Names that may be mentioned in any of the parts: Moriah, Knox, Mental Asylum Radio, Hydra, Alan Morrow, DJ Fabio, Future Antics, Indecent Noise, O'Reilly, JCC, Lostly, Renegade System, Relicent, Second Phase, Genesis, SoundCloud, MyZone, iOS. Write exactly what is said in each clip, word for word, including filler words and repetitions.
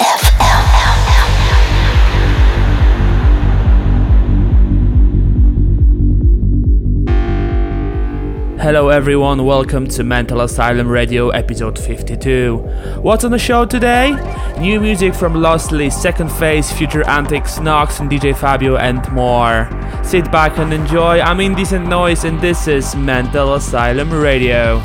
F M. Hello everyone, welcome to Mental Asylum Radio episode fifty-two. What's on the show today? New music from Lostly, Second Phase, Future Antics, Knox and D J Fabio and more. Sit back and enjoy. I'm Indecent Noise and this is Mental Asylum Radio.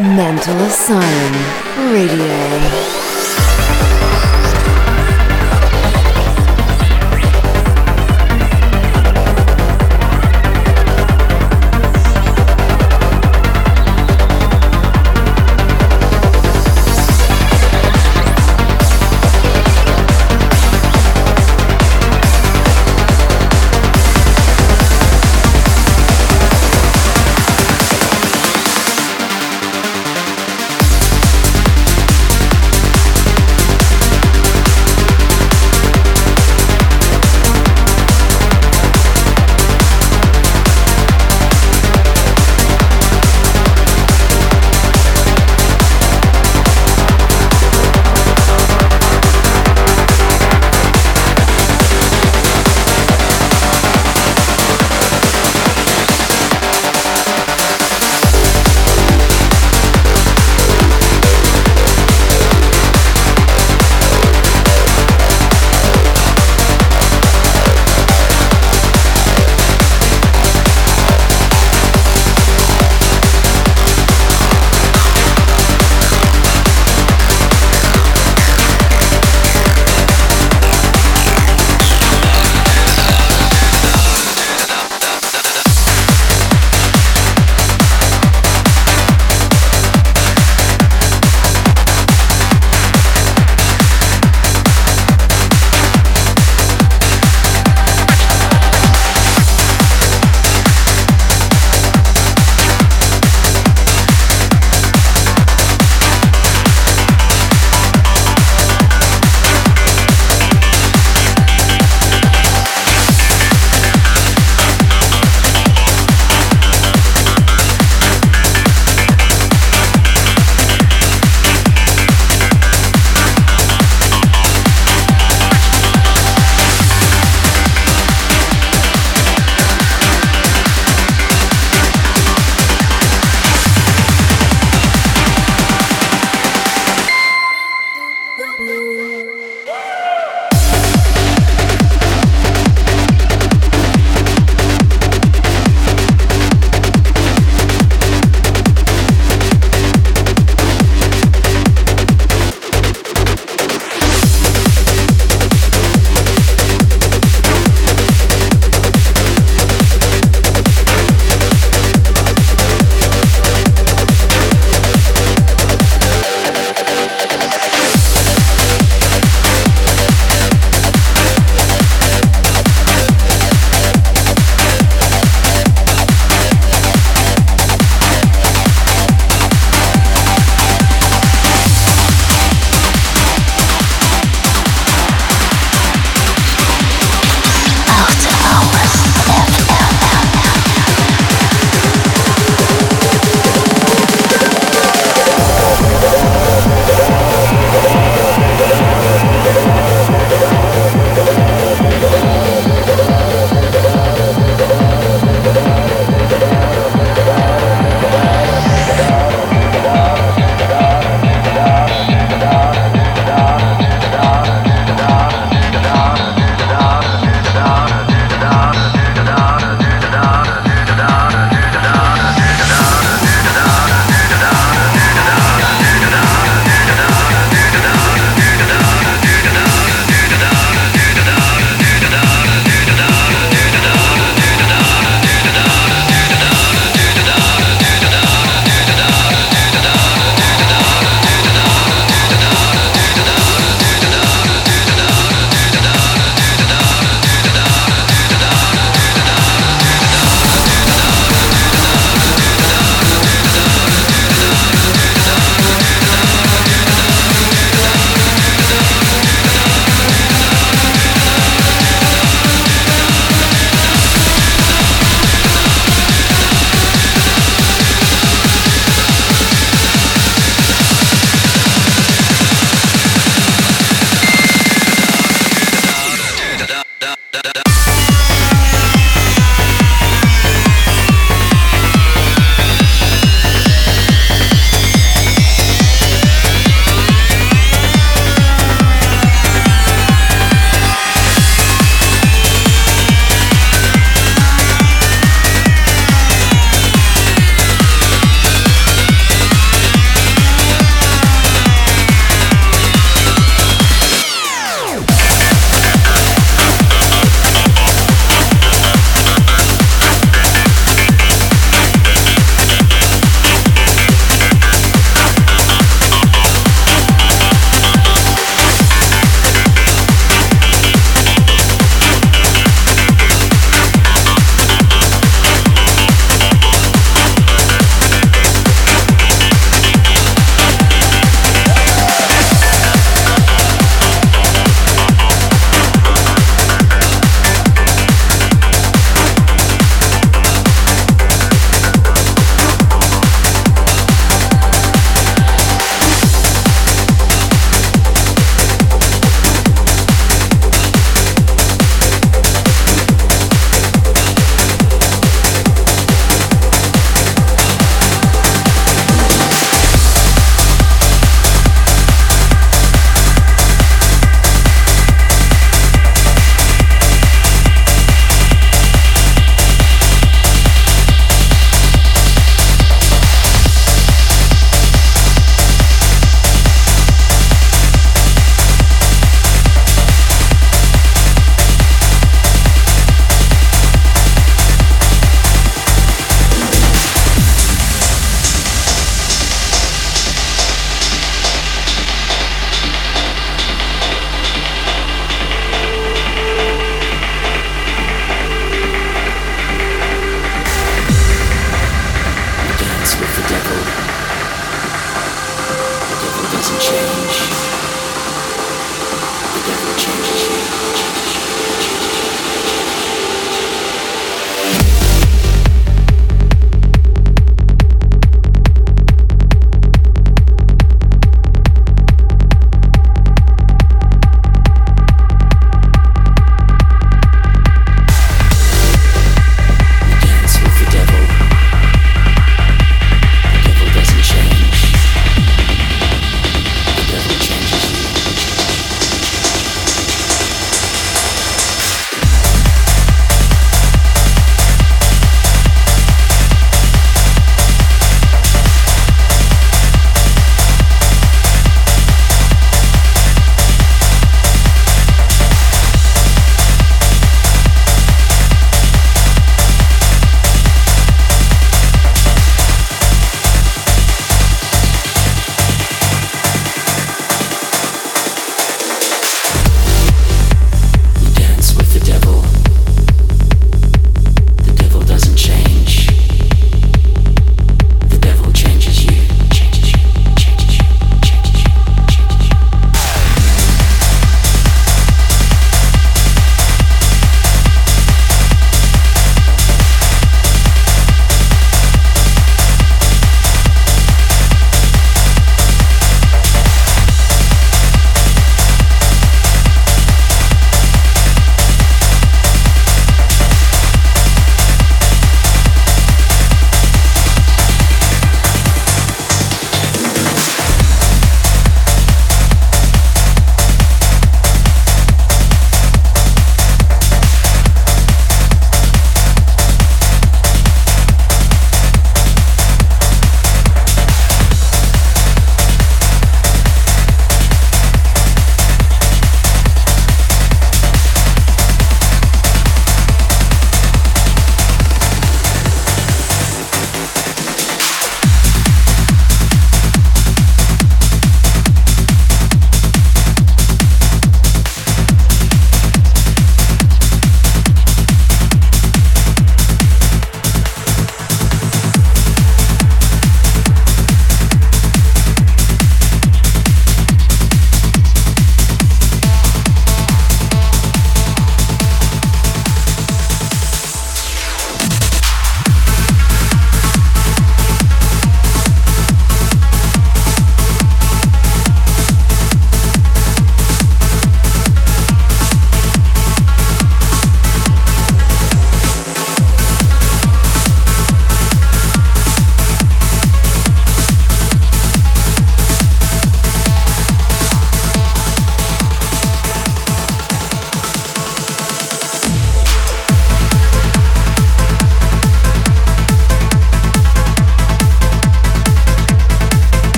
Mental Asylum Radio.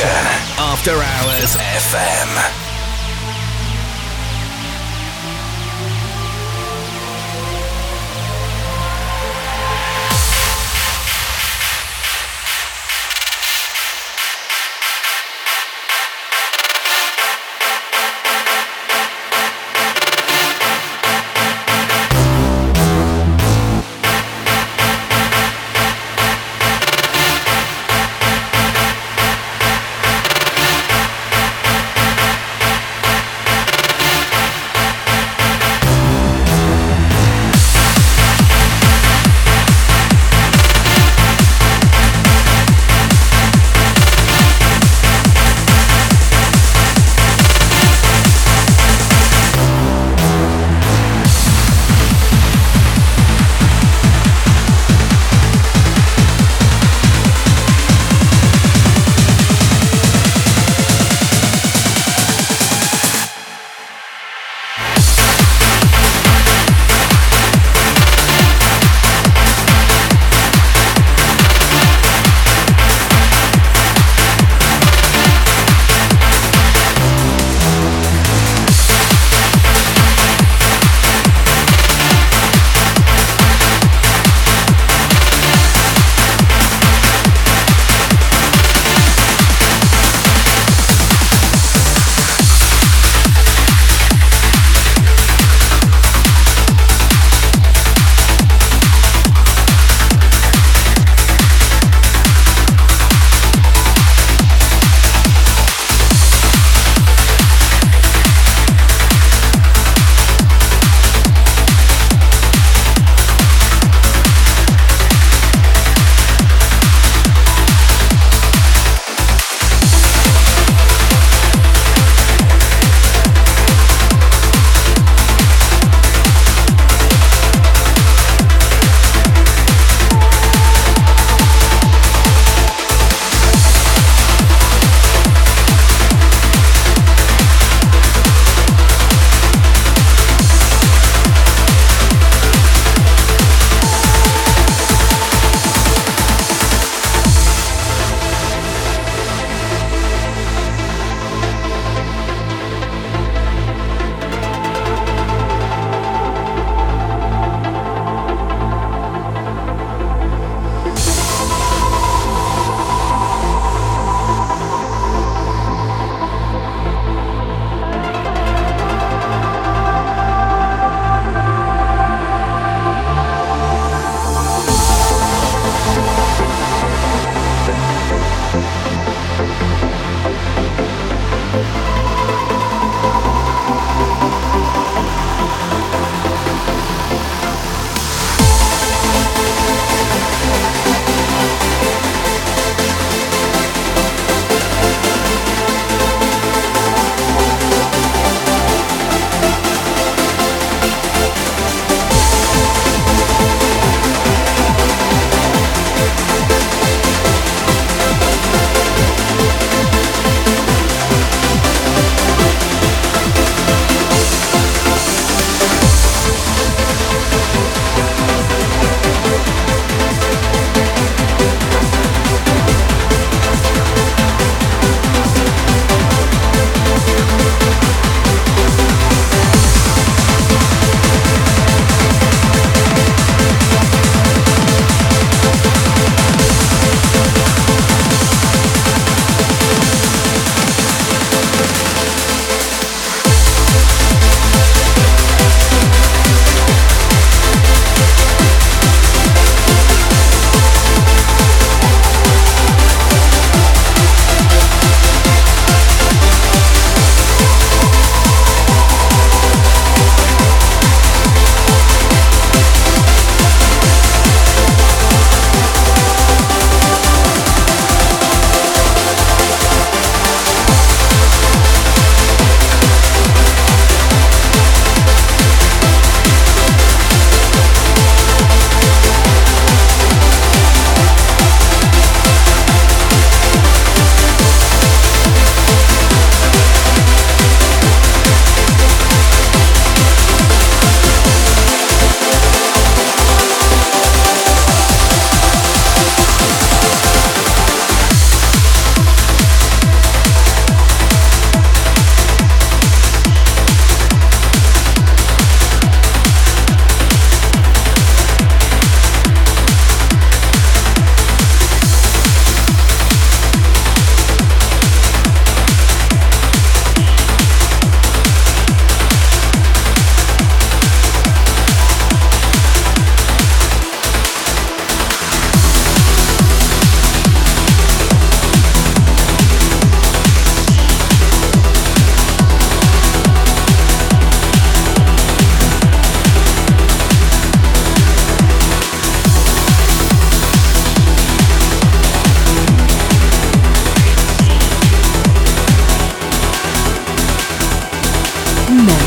session. After Hours F M.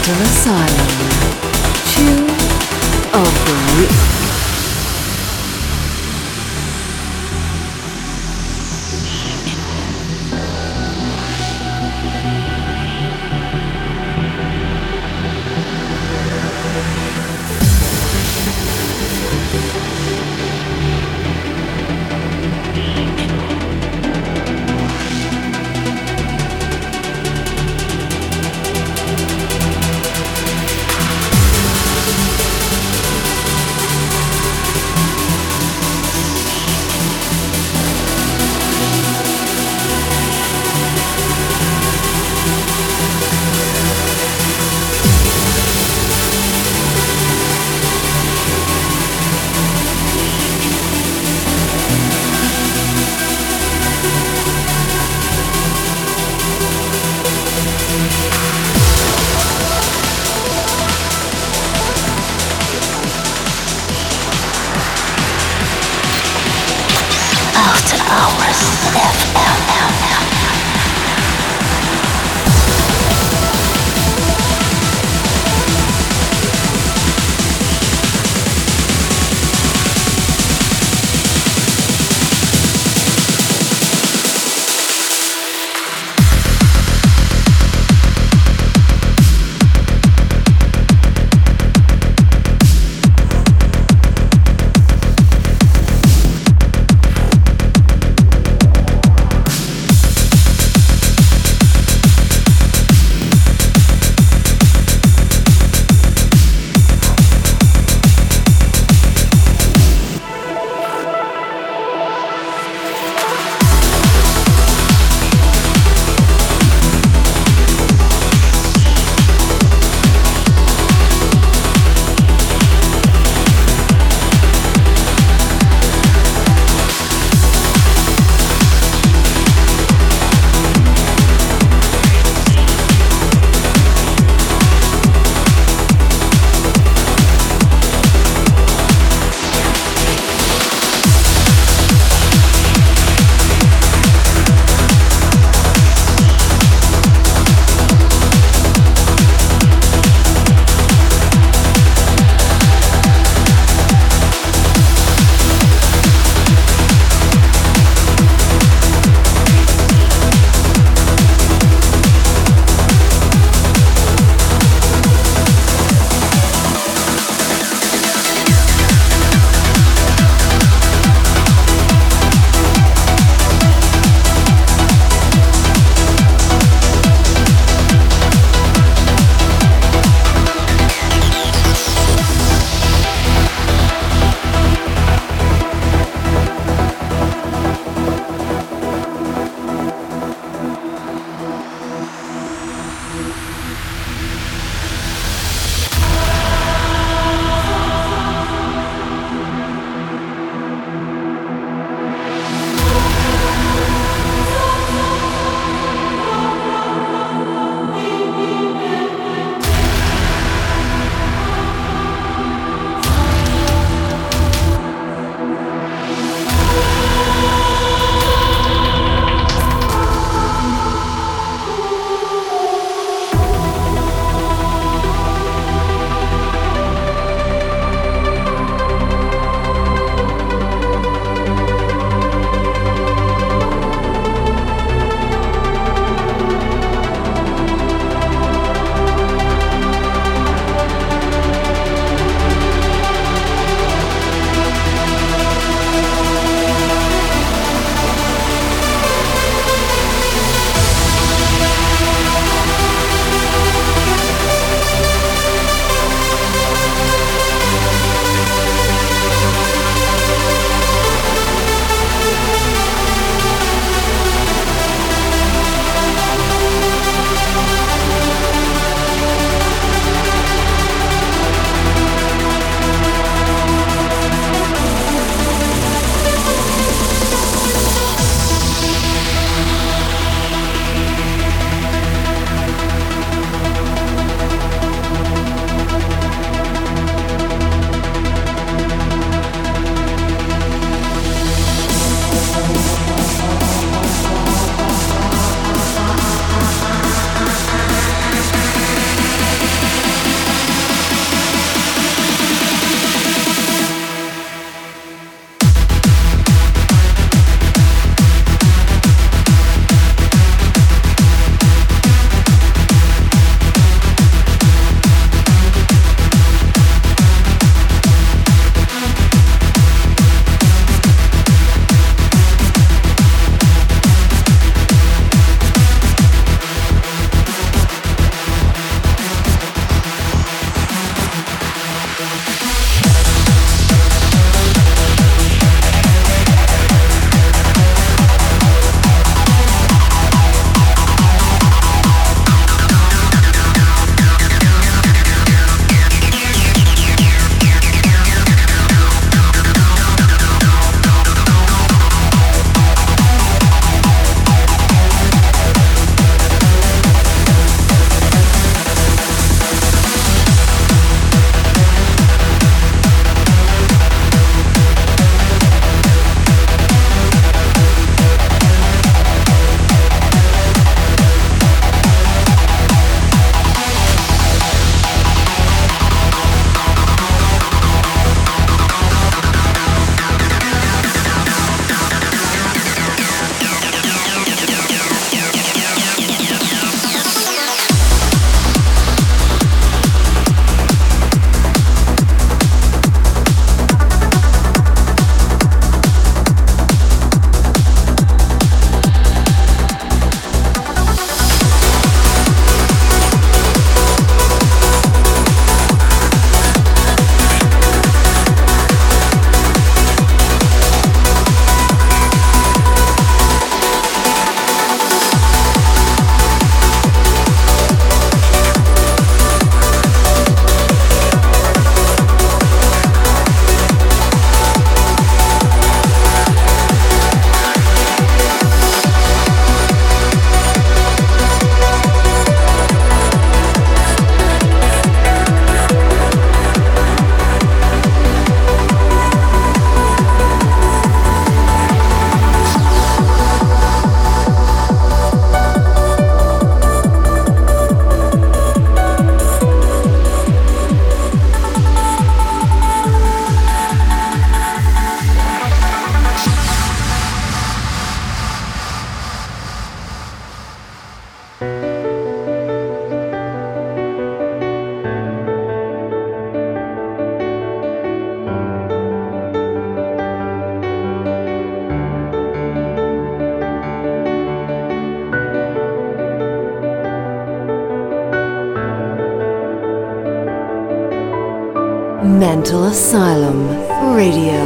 Mental Asylum, Tune of the Week. Mental Asylum Radio.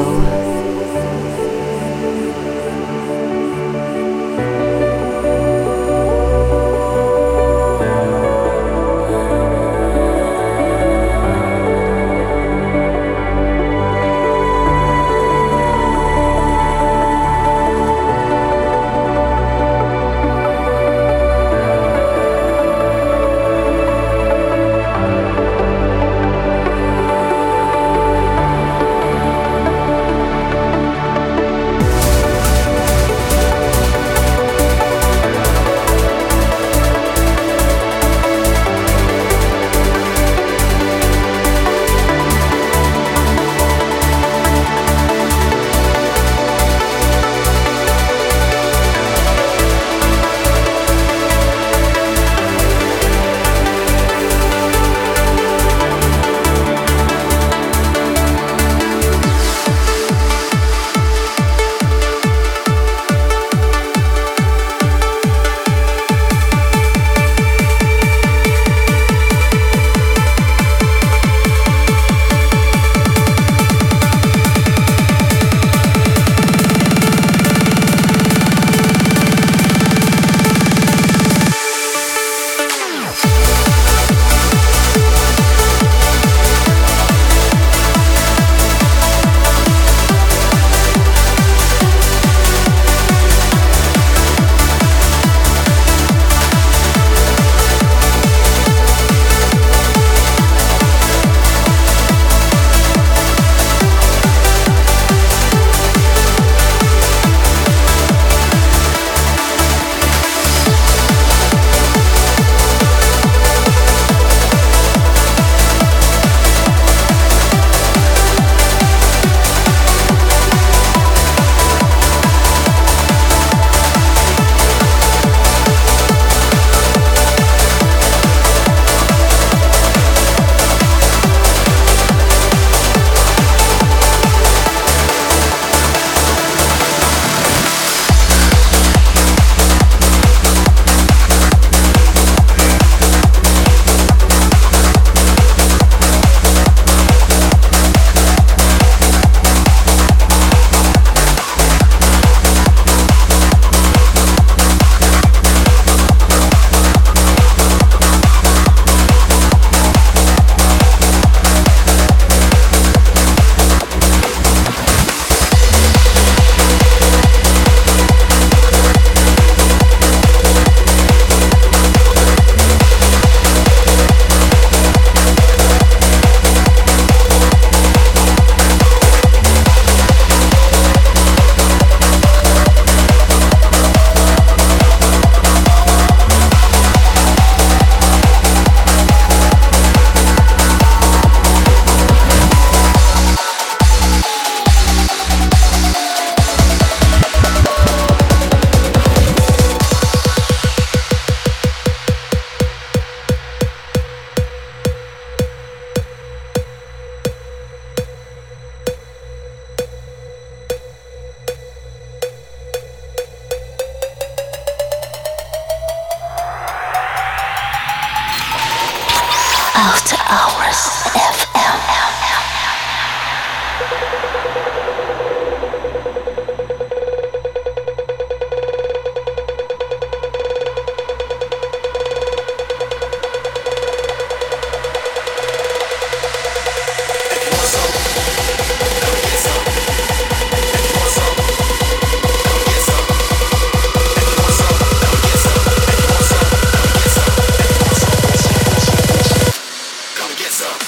Up.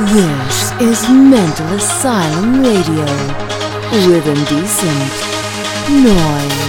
This is Mental Asylum Radio with Indecent Noise.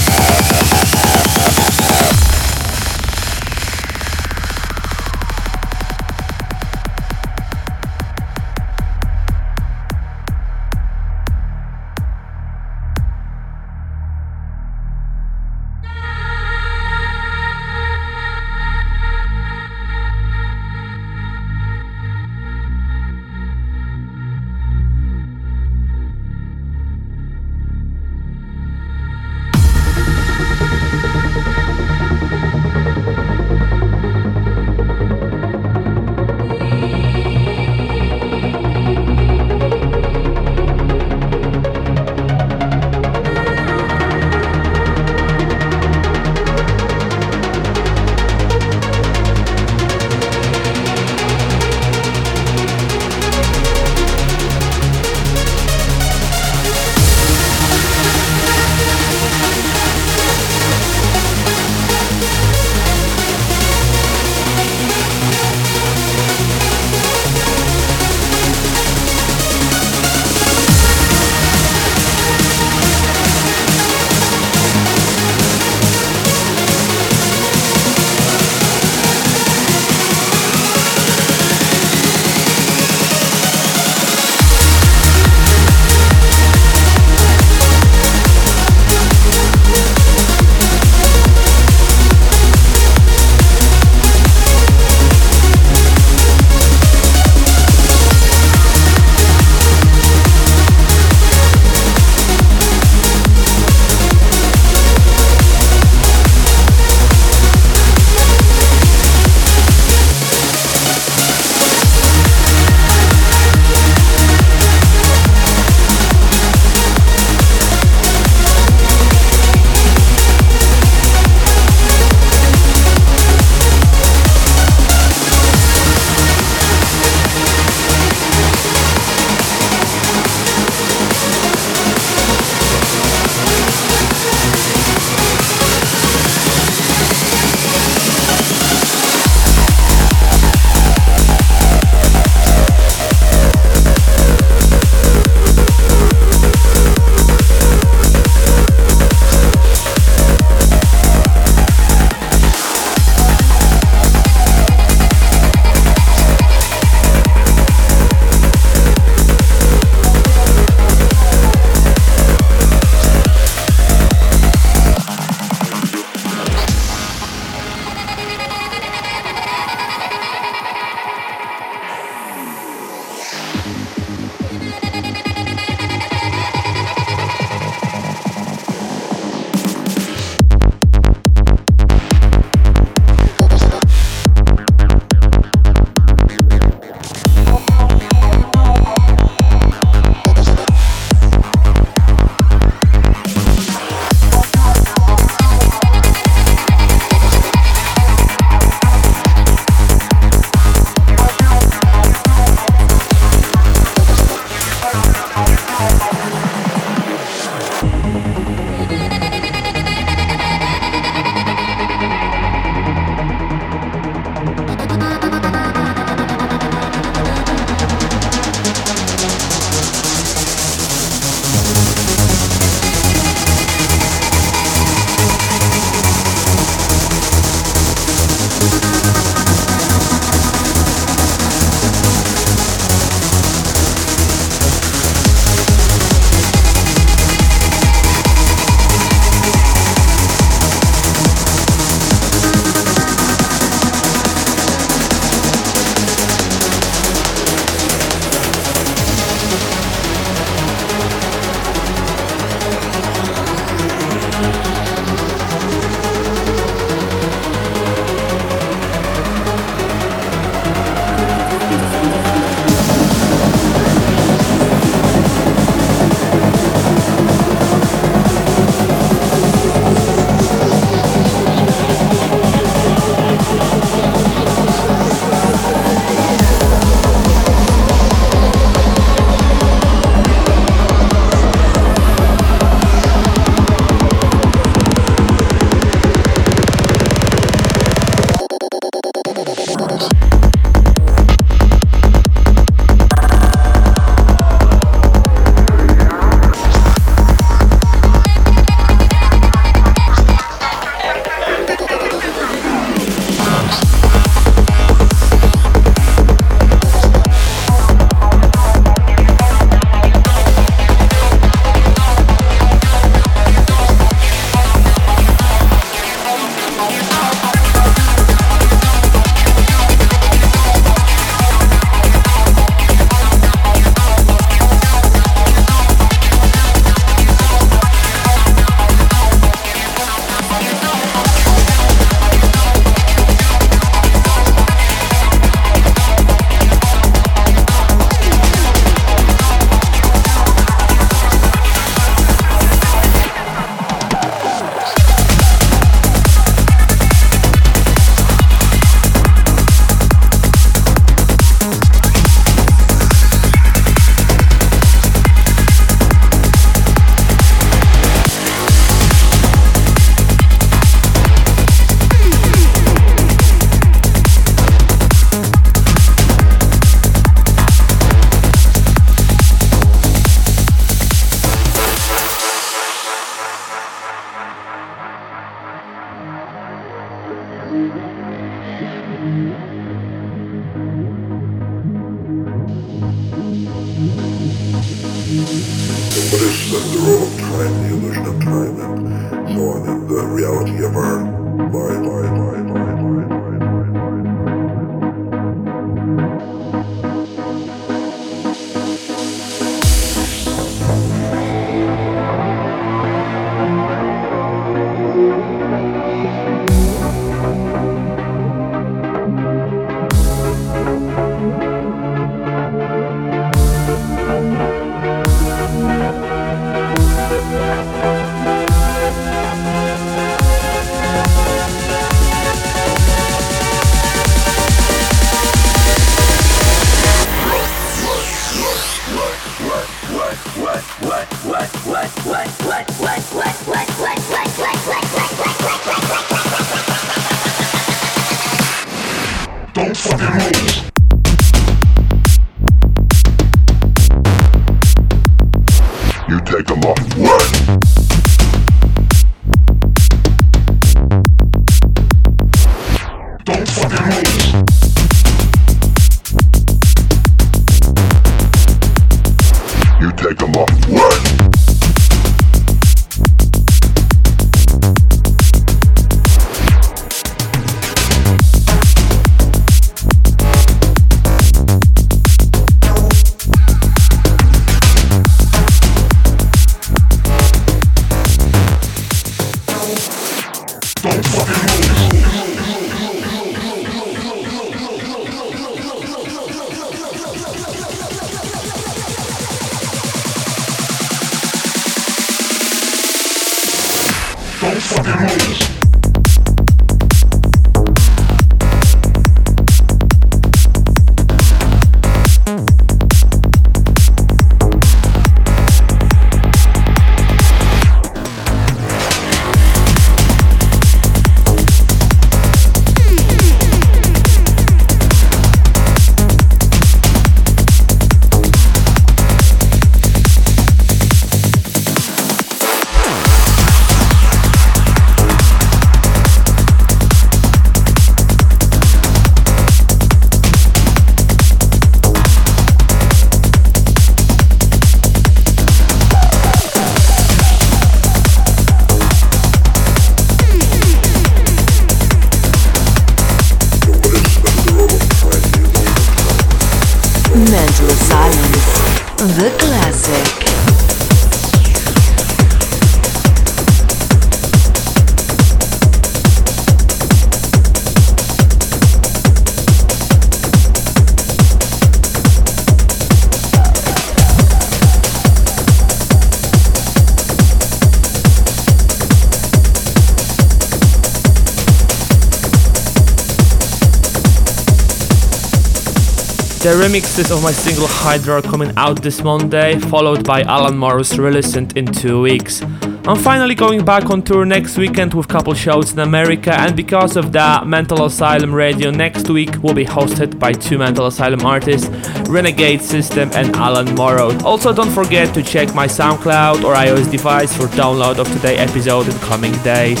The remixes of my single Hydra are coming out this Monday, followed by Alan Morrow's Relicent in two weeks. I'm finally going back on tour next weekend with couple shows in America, and because of that, Mental Asylum Radio next week will be hosted by two Mental Asylum artists, Renegade System and Alan Morrow. Also, don't forget to check my SoundCloud or iOS device for download of today's episode in coming days.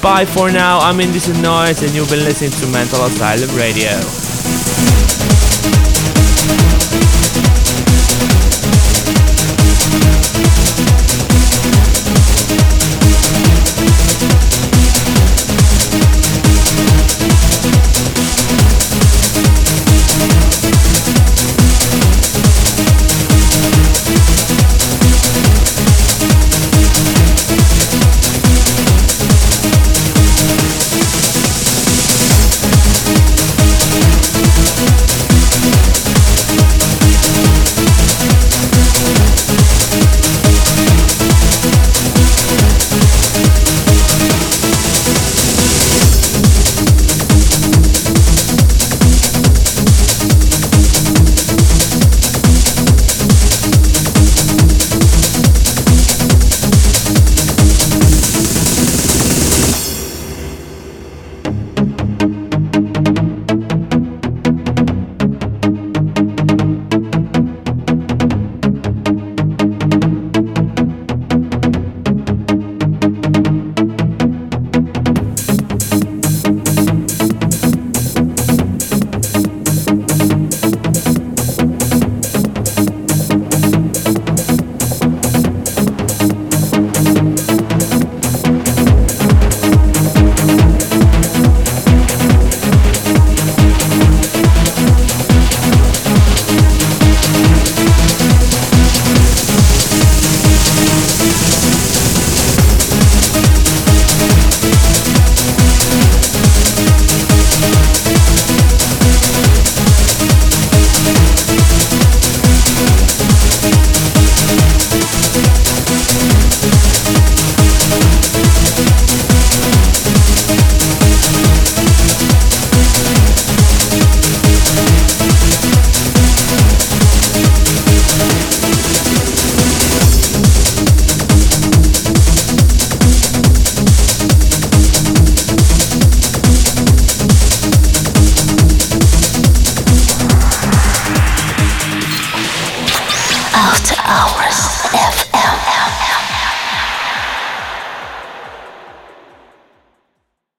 Bye for now, I'm Indecent Noise and you've been listening to Mental Asylum Radio.